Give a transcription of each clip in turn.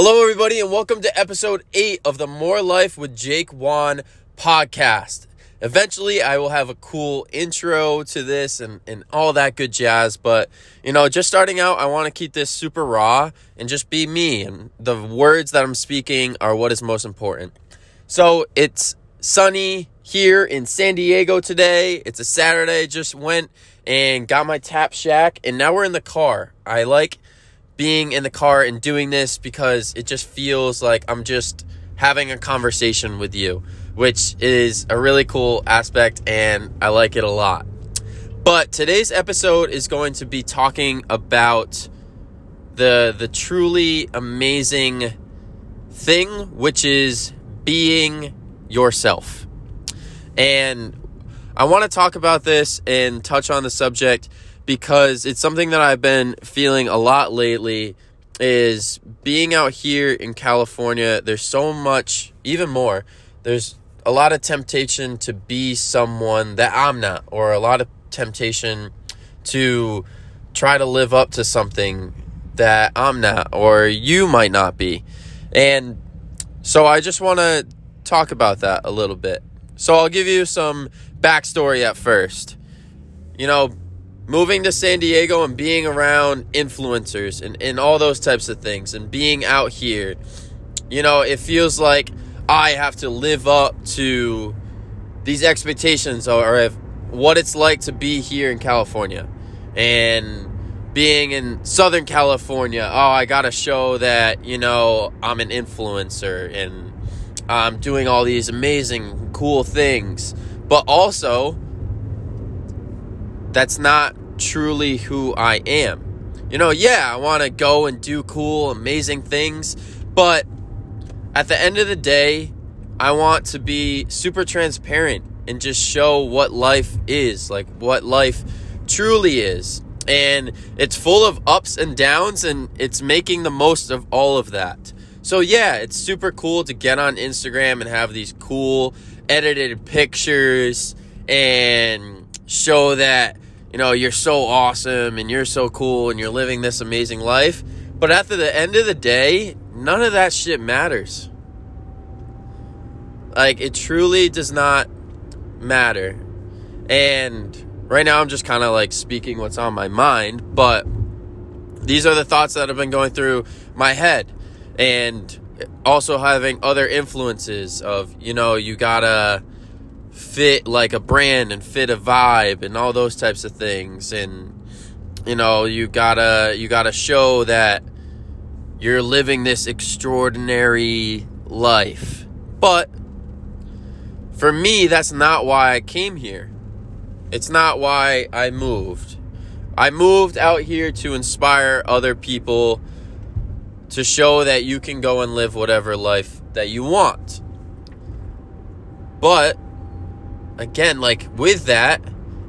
Hello, everybody, and welcome to episode 8 of the More Life with Jake Juan podcast. Eventually, I will have a cool intro to this and all that good jazz, but, just starting out, I want to keep this super raw and just be me, and the words that I'm speaking are what is most important. So, it's sunny here in San Diego today. It's a Saturday. Just went and got my Tap Shack, and now we're in the car. I like being in the car and doing this because it just feels like I'm just having a conversation with you, which is a really cool aspect and I like it a lot. But today's episode is going to be talking about the truly amazing thing, which is being yourself. And I want to talk about this and touch on the subject because it's something that I've been feeling a lot lately is being out here in California. There's so much, even more, there's a lot of temptation to be someone that I'm not, or a lot of temptation to try to live up to something that I'm not, or you might not be. And so I just want to talk about that a little bit. So I'll give you some backstory at first. Moving to San Diego and being around influencers and all those types of things and being out here, it feels like I have to live up to these expectations or what it's like to be here in California. And being in Southern California, I got to show that, I'm an influencer and I'm doing all these amazing, cool things. But also, that's not truly who I am. I want to go and do cool, amazing things, but at the end of the day, I want to be super transparent and just show what life is, like what life truly is. And it's full of ups and downs, and it's making the most of all of that. So it's super cool to get on Instagram and have these cool edited pictures and show that you're so awesome and you're so cool and you're living this amazing life. But at the end of the day, none of that shit matters. Like, it truly does not matter. And right now I'm just kind of like speaking what's on my mind, but these are the thoughts that have been going through my head. And also having other influences of, you gotta fit like a brand and fit a vibe and all those types of things, and you gotta show that you're living this extraordinary life. But for me, that's not why I came here. It's not why I moved. I moved out here to inspire other people to show that you can go and live whatever life that you want. But again, with that,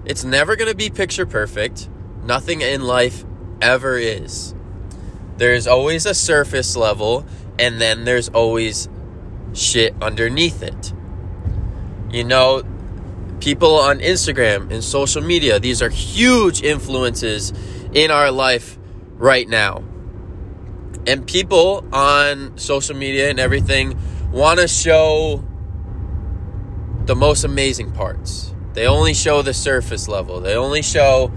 it's never going to be picture perfect. Nothing in life ever is. There's always a surface level, and then there's always shit underneath it. People on Instagram and social media, these are huge influences in our life right now. And people on social media and everything want to show the most amazing parts. They only show the surface level. They only show,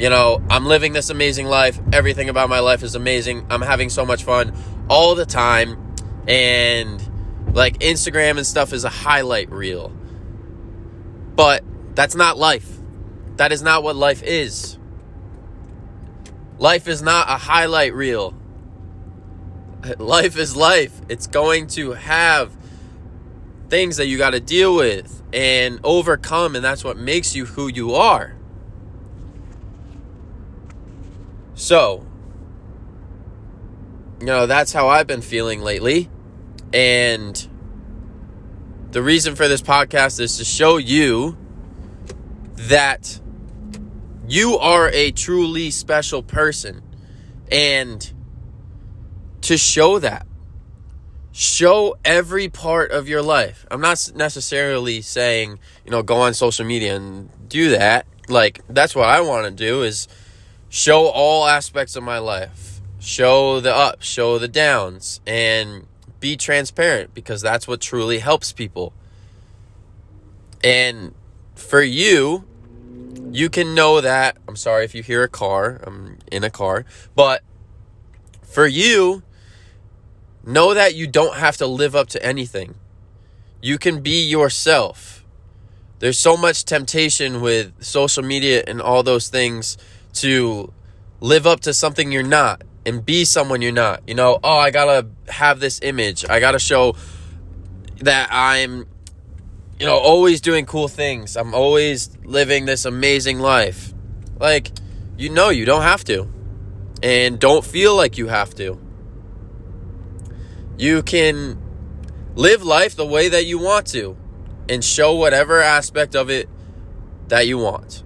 I'm living this amazing life. Everything about my life is amazing. I'm having so much fun all the time. And Instagram and stuff is a highlight reel. But that's not life. That is not what life is. Life is not a highlight reel. Life is life. It's going to have things that you got to deal with and overcome, and that's what makes you who you are. So, that's how I've been feeling lately. And the reason for this podcast is to show you that you are a truly special person, and to show that. Show every part of your life. I'm not necessarily saying, go on social media and do that. That's what I want to do is show all aspects of my life. show the ups, show the downs, and be transparent, because that's what truly helps people. And for you, you can know that, I'm sorry if you hear a car, I'm in a car, but for you, know that you don't have to live up to anything. You can be yourself. There's so much temptation with social media and all those things to live up to something you're not and be someone you're not. You know, oh, I gotta have this image. I gotta show that I'm, you know, always doing cool things. I'm always living this amazing life. Like, you know, you don't have to. And don't feel like you have to. You can live life the way that you want to and show whatever aspect of it that you want.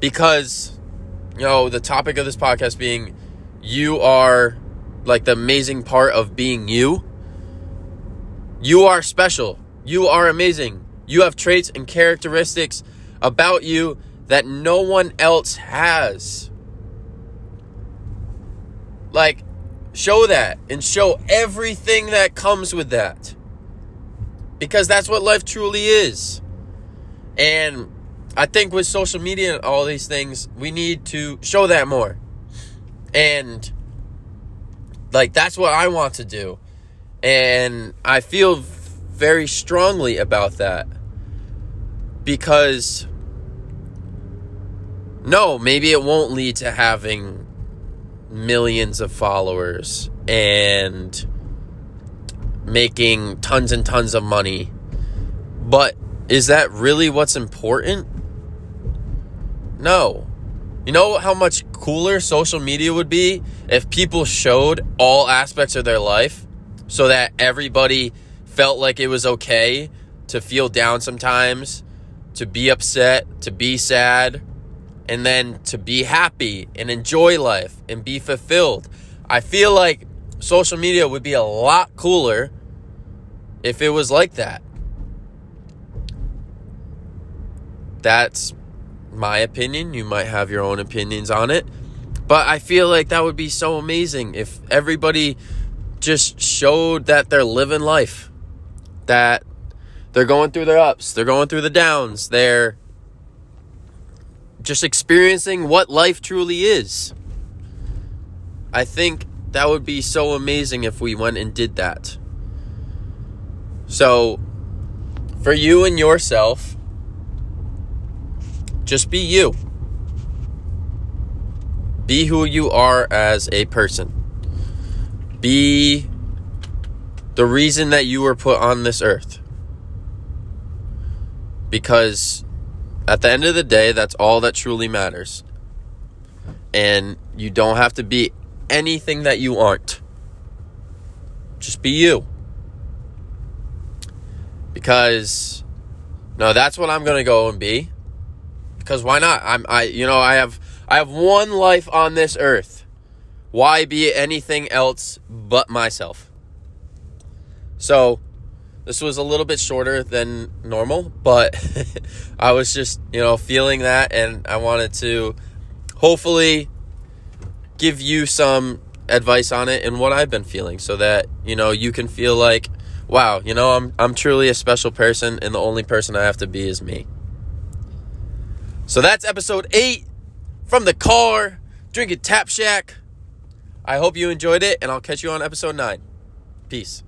Because, you know, the topic of this podcast being, you are like the amazing part of being you. You are special. You are amazing. You have traits and characteristics about you that no one else has. Like, show that and show everything that comes with that. Because that's what life truly is. And I think with social media and all these things, we need to show that more. And, like, that's what I want to do. And I feel very strongly about that, because no, maybe it won't lead to having millions of followers and making tons and tons of money, but is that really what's important? No. You know how much cooler social media would be if people showed all aspects of their life, so that everybody felt like it was okay to feel down sometimes, to be upset, to be sad, and then to be happy and enjoy life and be fulfilled. I feel like social media would be a lot cooler if it was like that. That's my opinion. You might have your own opinions on it, but I feel like that would be so amazing if everybody just showed that they're living life. That they're going through their ups, they're going through the downs, they're just experiencing what life truly is. I think that would be so amazing if we went and did that. So, for you and yourself, just be you. Be who you are as a person. Be the reason that you were put on this earth. Because at the end of the day, that's all that truly matters. And you don't have to be anything that you aren't. Just be you. Because, no, that's what I'm going to go and be. Because why not? I have one life on this earth. Why be anything else but myself? So, this was a little bit shorter than normal, but I was just, you know, feeling that, and I wanted to hopefully give you some advice on it and what I've been feeling, so that, you know, you can feel like, wow, you know, I'm truly a special person, and the only person I have to be is me. So that's episode 8 from the car, drinking Tap Shack. I hope you enjoyed it, and I'll catch you on episode 9. Peace.